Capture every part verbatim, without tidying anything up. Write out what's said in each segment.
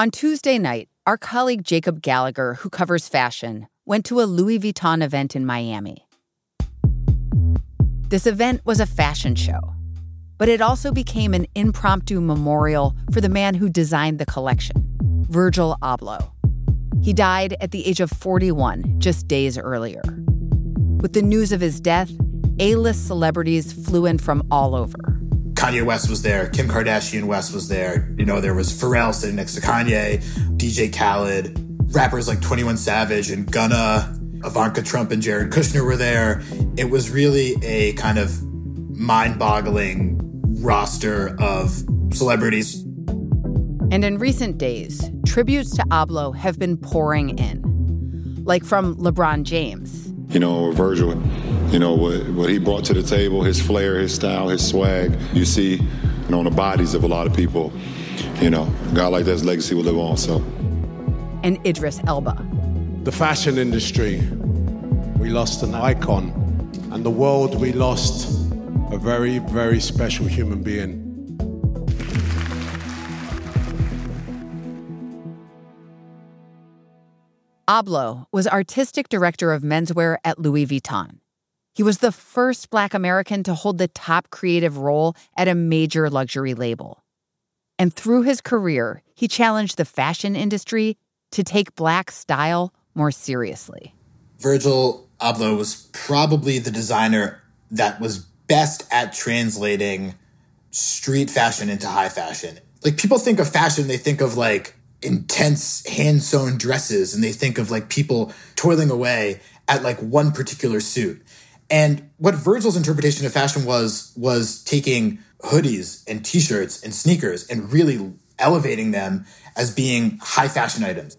On Tuesday night, our colleague Jacob Gallagher, who covers fashion, went to a Louis Vuitton event in Miami. This event was a fashion show, but it also became an impromptu memorial for the man who designed the collection, Virgil Abloh. He died at the age of forty-one, just days earlier. With the news of his death, A-list celebrities flew in from all over. Kanye West was there, Kim Kardashian West was there, you know, there was Pharrell sitting next to Kanye, D J Khaled, rappers like twenty-one Savage and Gunna, Ivanka Trump and Jared Kushner were there. It was really a kind of mind-boggling roster of celebrities. And in recent days, tributes to Abloh have been pouring in, like from LeBron James. You know, Virgil, you know, what, what he brought to the table, his flair, his style, his swag, you see, you know, on the bodies of a lot of people, you know, a guy like that's legacy will live on, so. And Idris Elba. The fashion industry, we lost an icon. And the world, we lost a very, very special human being. Abloh was artistic director of menswear at Louis Vuitton. He was the first Black American to hold the top creative role at a major luxury label. And through his career, he challenged the fashion industry to take Black style more seriously. Virgil Abloh was probably the designer that was best at translating street fashion into high fashion. Like, people think of fashion, they think of, like, intense hand-sewn dresses, and they think of, like, people toiling away at, like, one particular suit. And what Virgil's interpretation of fashion was, was taking hoodies and T-shirts and sneakers and really elevating them as being high fashion items.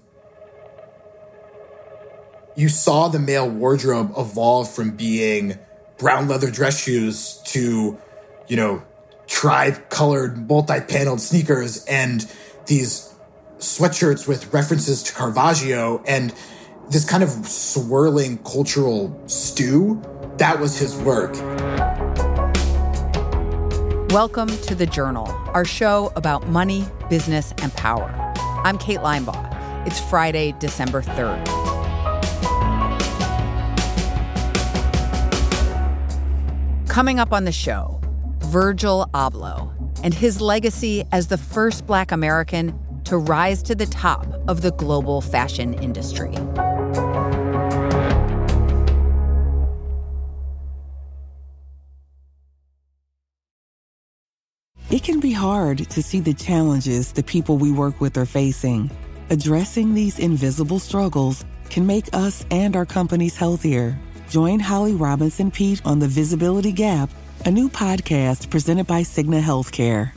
You saw the male wardrobe evolve from being brown leather dress shoes to, you know, tribe-colored, multi-paneled sneakers and these sweatshirts with references to Caravaggio and this kind of swirling cultural stew. That was his work. Welcome to The Journal, our show about money, business, and power. I'm Kate Linebaugh. It's Friday, December third. Coming up on the show, Virgil Abloh and his legacy as the first Black American to rise to the top of the global fashion industry. It can be hard to see the challenges the people we work with are facing. Addressing these invisible struggles can make us and our companies healthier. Join Holly Robinson Pete on The Visibility Gap, a new podcast presented by Cigna Healthcare.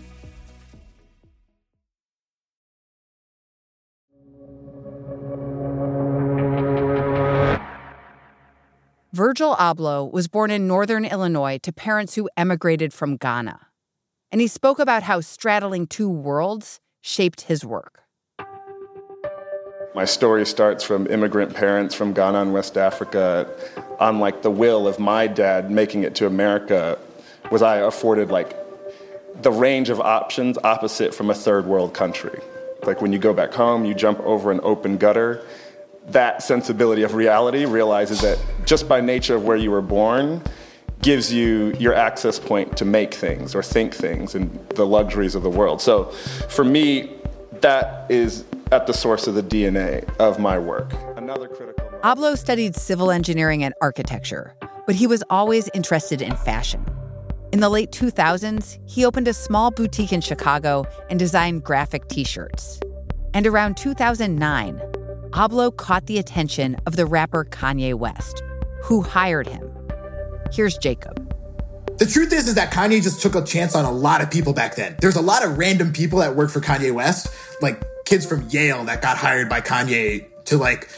Virgil Abloh was born in northern Illinois to parents who emigrated from Ghana. And he spoke about how straddling two worlds shaped his work. My story starts from immigrant parents from Ghana and West Africa. On like the will of my dad making it to America, was I afforded like the range of options opposite from a third world country. Like when you go back home, you jump over an open gutter. That sensibility of reality realizes that just by nature of where you were born gives you your access point to make things or think things and the luxuries of the world. So for me, that is at the source of the D N A of my work. Another critical. Abloh studied civil engineering and architecture, but he was always interested in fashion. In the late two thousands, he opened a small boutique in Chicago and designed graphic T-shirts. And around two thousand nine, Abloh caught the attention of the rapper Kanye West, who hired him. Here's Jacob. The truth is, is that Kanye just took a chance on a lot of people back then. There's a lot of random people that worked for Kanye West, like kids from Yale that got hired by Kanye to like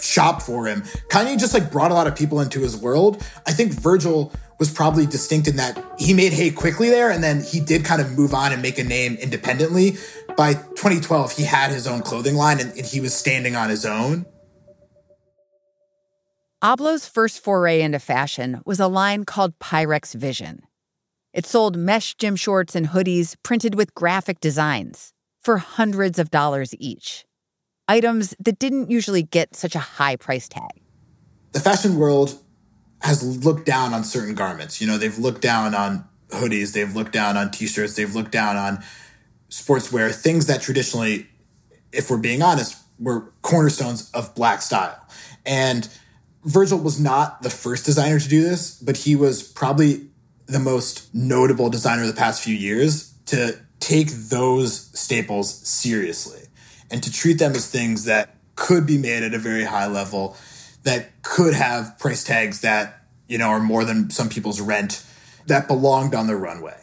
shop for him. Kanye just like brought a lot of people into his world. I think Virgil was probably distinct in that he made hay quickly there, and then he did kind of move on and make a name independently. By twenty twelve, he had his own clothing line, and, and he was standing on his own. Abloh's first foray into fashion was a line called Pyrex Vision. It sold mesh gym shorts and hoodies printed with graphic designs, for hundreds of dollars each. Items that didn't usually get such a high price tag. The fashion world has looked down on certain garments. You know, they've looked down on hoodies, they've looked down on T-shirts, they've looked down on sportswear, things that traditionally, if we're being honest, were cornerstones of Black style. And Virgil was not the first designer to do this, but he was probably the most notable designer of the past few years to take those staples seriously and to treat them as things that could be made at a very high level, that could have price tags that, you know, are more than some people's rent, that belonged on the runway.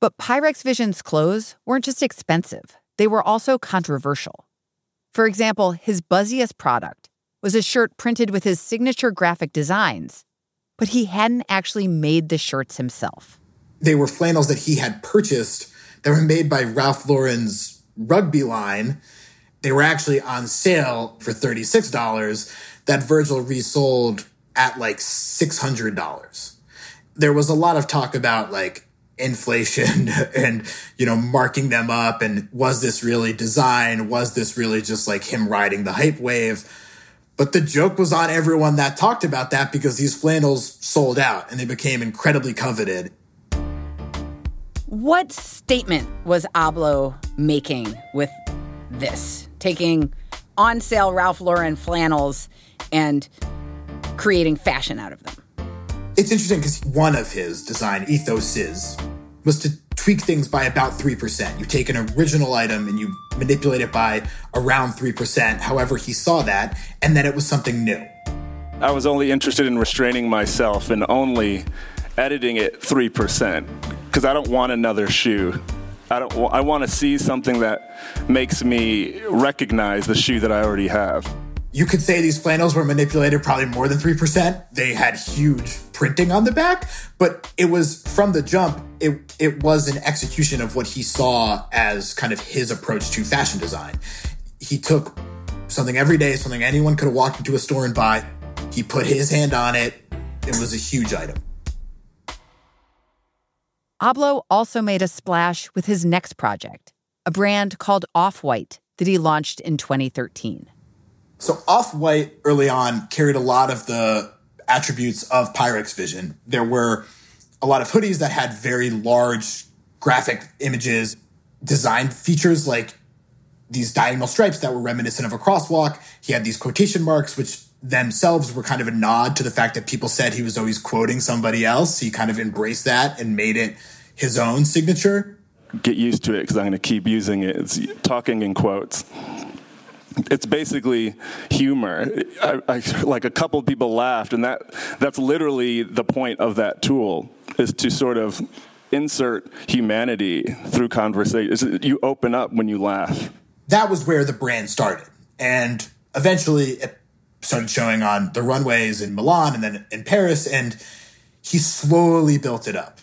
But Pyrex Vision's clothes weren't just expensive. They were also controversial. For example, his buzziest product was a shirt printed with his signature graphic designs, but he hadn't actually made the shirts himself. They were flannels that he had purchased that were made by Ralph Lauren's rugby line. They were actually on sale for thirty-six dollars that Virgil resold at like six hundred dollars. There was a lot of talk about like inflation and, you know, marking them up. And was this really design? Was this really just like him riding the hype wave? But the joke was on everyone that talked about that because these flannels sold out and they became incredibly coveted. What statement was Abloh making with this? Taking on sale Ralph Lauren flannels and creating fashion out of them. It's interesting because one of his design ethoses was to tweak things by about three percent. You take an original item and you manipulate it by around three percent, however he saw that, and then it was something new. I was only interested in restraining myself and only editing it three percent because I don't want another shoe. I don't. I want to see something that makes me recognize the shoe that I already have. You could say these flannels were manipulated probably more than three percent. They had huge printing on the back, but it was from the jump, it it was an execution of what he saw as kind of his approach to fashion design. He took something every day, something anyone could have walked into a store and buy. He put his hand on it. It was a huge item. Abloh also made a splash with his next project, a brand called Off-White that he launched in twenty thirteen. So Off-White early on carried a lot of the attributes of Pyrex Vision. There were a lot of hoodies that had very large graphic images, design features like these diagonal stripes that were reminiscent of a crosswalk. He had these quotation marks, which themselves were kind of a nod to the fact that people said he was always quoting somebody else. He kind of embraced that and made it his own signature. Get used to it because I'm going to keep using it. It's talking in quotes. It's basically humor. I, I, like a couple people laughed, and that that's literally the point of that tool, is to sort of insert humanity through conversation. You open up when you laugh. That was where the brand started. And eventually it started showing on the runways in Milan and then in Paris, and he slowly built it up.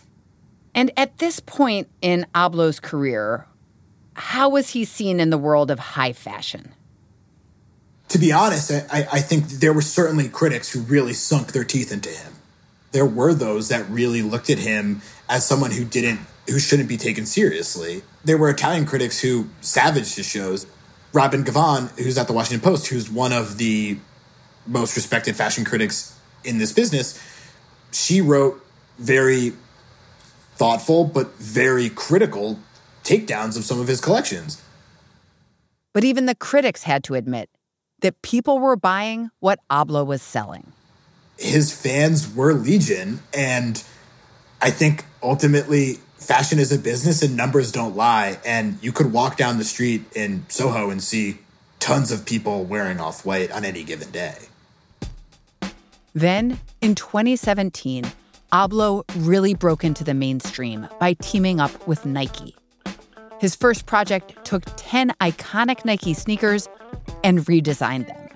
And at this point in Abloh's career, how was he seen in the world of high fashion? To be honest, I, I think there were certainly critics who really sunk their teeth into him. There were those that really looked at him as someone who didn't, who shouldn't be taken seriously. There were Italian critics who savaged his shows. Robin Givhan, who's at the Washington Post, who's one of the most respected fashion critics in this business, she wrote very thoughtful but very critical takedowns of some of his collections. But even the critics had to admit that people were buying what Abloh was selling. His fans were legion, and I think ultimately fashion is a business and numbers don't lie, and you could walk down the street in Soho and see tons of people wearing Off-White on any given day. Then, in twenty seventeen, Abloh really broke into the mainstream by teaming up with Nike. His first project took ten iconic Nike sneakers and redesigned them.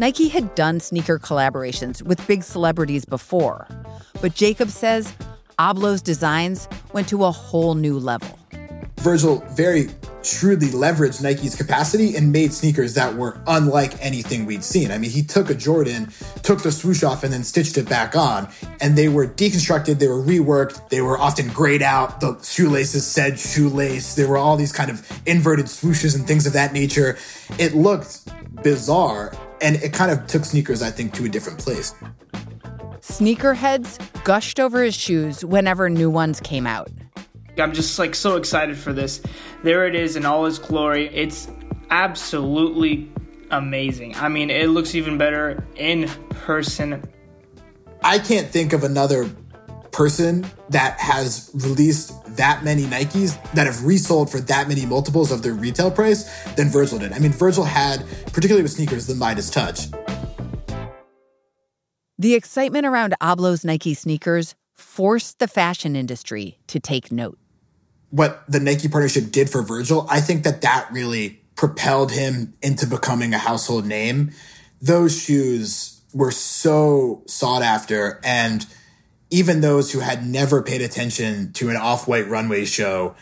Nike had done sneaker collaborations with big celebrities before, but Jacob says Abloh's designs went to a whole new level. Virgil very truly leveraged Nike's capacity and made sneakers that were unlike anything we'd seen. I mean, he took a Jordan, took the swoosh off, and then stitched it back on. And they were deconstructed, they were reworked, they were often grayed out. The shoelaces said shoelace. There were all these kind of inverted swooshes and things of that nature. It looked bizarre, and it kind of took sneakers, I think, to a different place. Sneakerheads gushed over his shoes whenever new ones came out. I'm just like so excited for this. There it is in all its glory. It's absolutely amazing. I mean, it looks even better in person. I can't think of another person that has released that many Nikes that have resold for that many multiples of their retail price than Virgil did. I mean, Virgil had, particularly with sneakers, the Midas touch. The excitement around Abloh's Nike sneakers forced the fashion industry to take note. What the Nike partnership did for Virgil, I think that that really propelled him into becoming a household name. Those shoes were so sought after, and even those who had never paid attention to an Off-White runway show,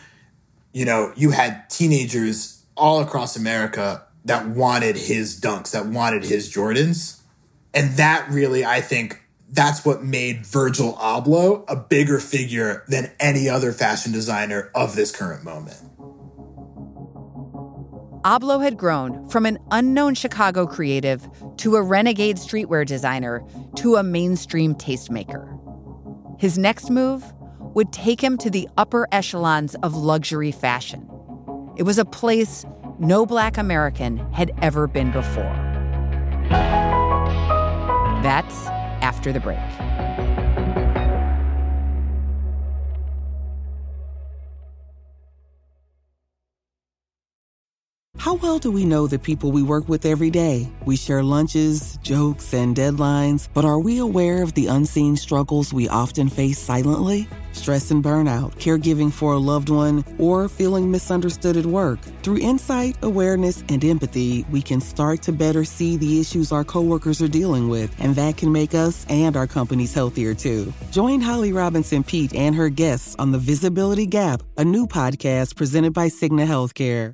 you know, you had teenagers all across America that wanted his dunks, that wanted his Jordans. And that really, I think, that's what made Virgil Abloh a bigger figure than any other fashion designer of this current moment. Abloh had grown from an unknown Chicago creative to a renegade streetwear designer to a mainstream tastemaker. His next move would take him to the upper echelons of luxury fashion. It was a place no Black American had ever been before. That's after the break. How well do we know the people we work with every day? We share lunches, jokes, and deadlines, but are we aware of the unseen struggles we often face silently? Stress and burnout, caregiving for a loved one, or feeling misunderstood at work. Through insight, awareness, and empathy, we can start to better see the issues our coworkers are dealing with, and that can make us and our companies healthier too. Join Holly Robinson Pete and her guests on The Visibility Gap, a new podcast presented by Cigna Healthcare.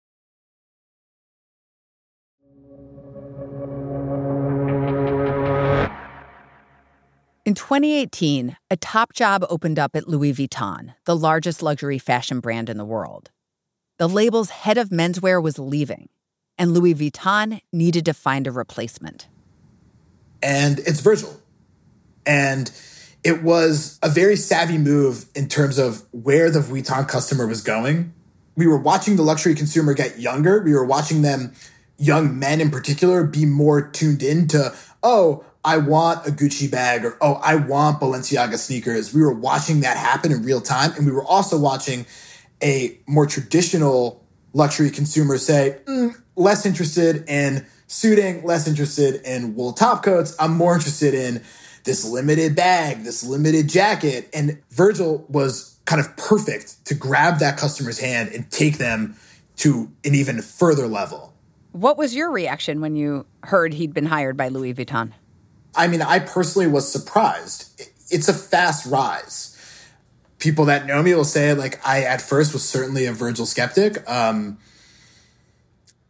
In twenty eighteen, a top job opened up at Louis Vuitton, the largest luxury fashion brand in the world. The label's head of menswear was leaving, and Louis Vuitton needed to find a replacement. And it's Virgil. And it was a very savvy move in terms of where the Vuitton customer was going. We were watching the luxury consumer get younger. We were watching them, young men in particular, be more tuned in to, oh, I want a Gucci bag, or, oh, I want Balenciaga sneakers. We were watching that happen in real time. And we were also watching a more traditional luxury consumer say, mm, less interested in suiting, less interested in wool top coats. I'm more interested in this limited bag, this limited jacket. And Virgil was kind of perfect to grab that customer's hand and take them to an even further level. What was your reaction when you heard he'd been hired by Louis Vuitton? I mean, I personally was surprised. It's a fast rise. People that know me will say, like, I at first was certainly a Virgil skeptic. Um,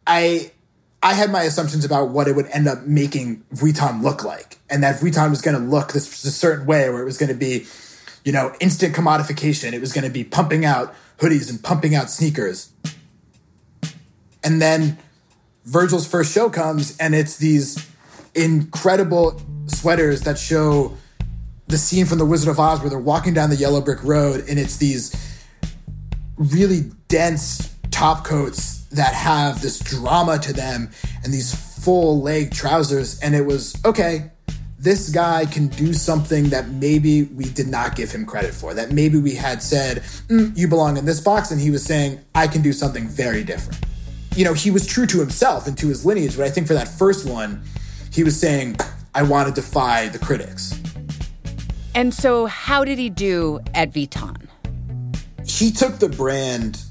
I I had my assumptions about what it would end up making Vuitton look like, and that Vuitton was going to look this, this certain way, where it was going to be, you know, instant commodification. It was going to be pumping out hoodies and pumping out sneakers. And then Virgil's first show comes, and it's these incredible sweaters that show the scene from The Wizard of Oz where they're walking down the yellow brick road, and it's these really dense top coats that have this drama to them and these full leg trousers. And it was, okay, this guy can do something that maybe we did not give him credit for, that maybe we had said, mm, you belong in this box. And he was saying, I can do something very different. You know, he was true to himself and to his lineage. But I think for that first one, he was saying, I want to defy the critics. And so how did he do at Vuitton? He took the brand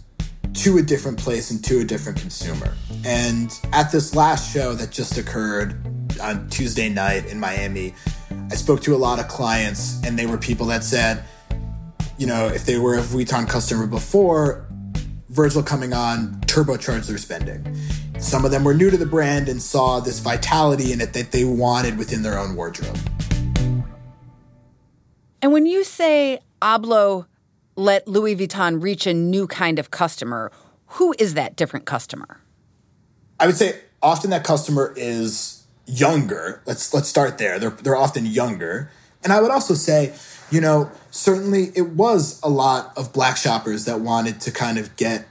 to a different place and to a different consumer. And at this last show that just occurred on Tuesday night in Miami, I spoke to a lot of clients, and they were people that said, you know, if they were a Vuitton customer before, Virgil coming on turbocharged their spending. Some of them were new to the brand and saw this vitality in it that they wanted within their own wardrobe. And when you say Abloh let Louis Vuitton reach a new kind of customer, who is that different customer? I would say often that customer is younger. Let's let's start there. They're they're often younger. And I would also say, you know, certainly it was a lot of Black shoppers that wanted to kind of get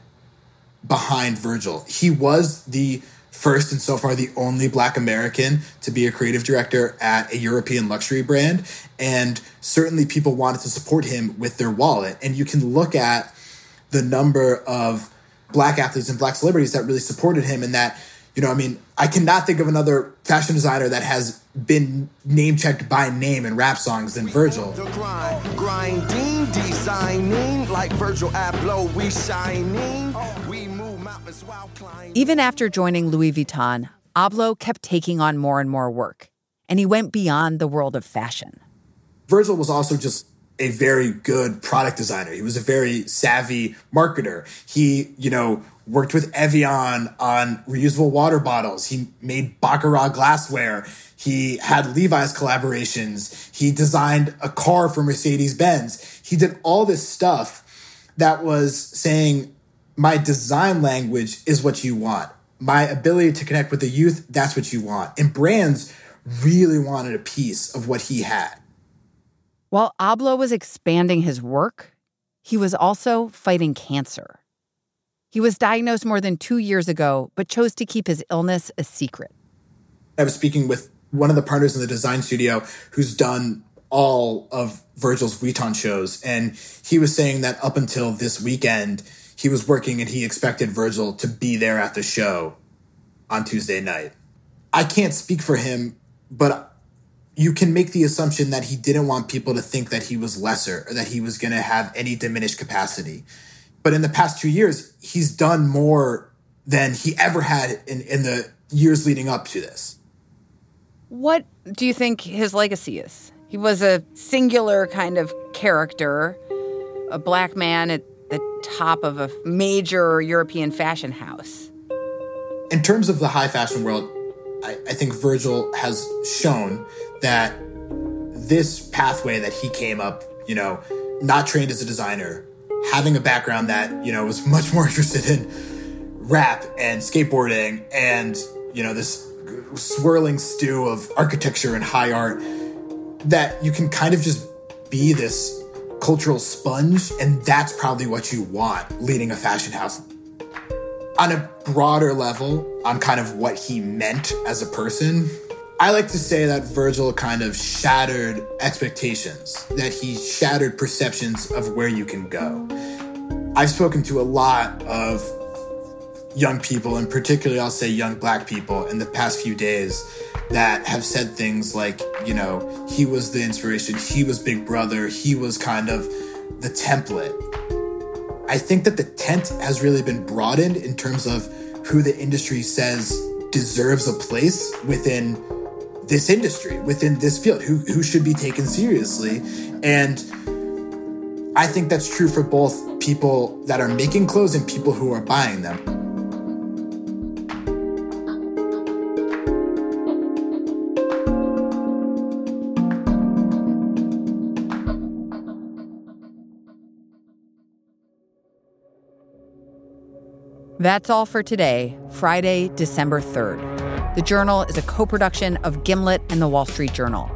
behind Virgil. He was the first and so far the only Black American to be a creative director at a European luxury brand. And certainly people wanted to support him with their wallet. And you can look at the number of Black athletes and Black celebrities that really supported him. And that, you know, I mean, I cannot think of another fashion designer that has been name-checked by name in rap songs than Virgil. Grind, grinding, designing, like Virgil Abloh, we shining, we move mountains while climbing. Even after joining Louis Vuitton, Abloh kept taking on more and more work, and he went beyond the world of fashion. Virgil was also just a very good product designer. He was a very savvy marketer. He, you know, worked with Evian on reusable water bottles. He made Baccarat glassware. He had Levi's collaborations. He designed a car for Mercedes-Benz. He did all this stuff that was saying, my design language is what you want. My ability to connect with the youth, that's what you want. And brands really wanted a piece of what he had. While Abloh was expanding his work, he was also fighting cancer. He was diagnosed more than two years ago, but chose to keep his illness a secret. I was speaking with one of the partners in the design studio who's done all of Virgil's Vuitton shows, and he was saying that up until this weekend, he was working and he expected Virgil to be there at the show on Tuesday night. I can't speak for him, but you can make the assumption that he didn't want people to think that he was lesser or that he was going to have any diminished capacity. But in the past two years, he's done more than he ever had in, in the years leading up to this. What do you think his legacy is? He was a singular kind of character, a Black man at the top of a major European fashion house. In terms of the high fashion world, I, I think Virgil has shown that this pathway that he came up, you know, not trained as a designer, having a background that, you know, was much more interested in rap and skateboarding and, you know, this swirling stew of architecture and high art, that you can kind of just be this cultural sponge. And that's probably what you want leading a fashion house. On a broader level, on kind of what he meant as a person, I like to say that Virgil kind of shattered expectations, that he shattered perceptions of where you can go. I've spoken to a lot of young people, and particularly I'll say young Black people in the past few days, that have said things like, you know, he was the inspiration, he was Big Brother, he was kind of the template. I think that the tent has really been broadened in terms of who the industry says deserves a place within this industry, within this field, who who should be taken seriously. And I think that's true for both people that are making clothes and people who are buying them. That's all for today, Friday, December third. The Journal is a co-production of Gimlet and The Wall Street Journal.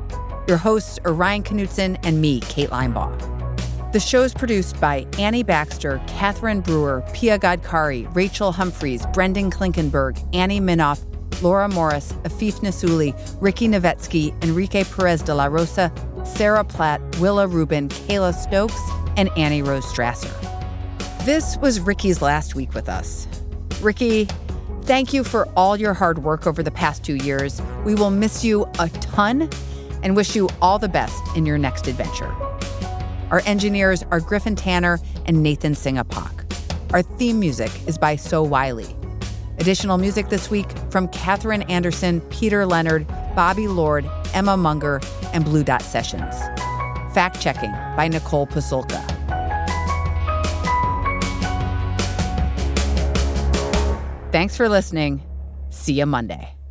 Your hosts are Ryan Knutson and me, Kate Linebaugh. The show's produced by Annie Baxter, Catherine Brewer, Pia Godkari, Rachel Humphreys, Brendan Klinkenberg, Annie Minoff, Laura Morris, Afif Nasouli, Ricky Novetzki, Enrique Perez de la Rosa, Sarah Platt, Willa Rubin, Kayla Stokes, and Annie Rose Strasser. This was Ricky's last week with us. Ricky, thank you for all your hard work over the past two years. We will miss you a ton and wish you all the best in your next adventure. Our engineers are Griffin Tanner and Nathan Singapak. Our theme music is by So Wiley. Additional music this week from Catherine Anderson, Peter Leonard, Bobby Lord, Emma Munger, and Blue Dot Sessions. Fact-checking by Nicole Pasulka. Thanks for listening. See you Monday.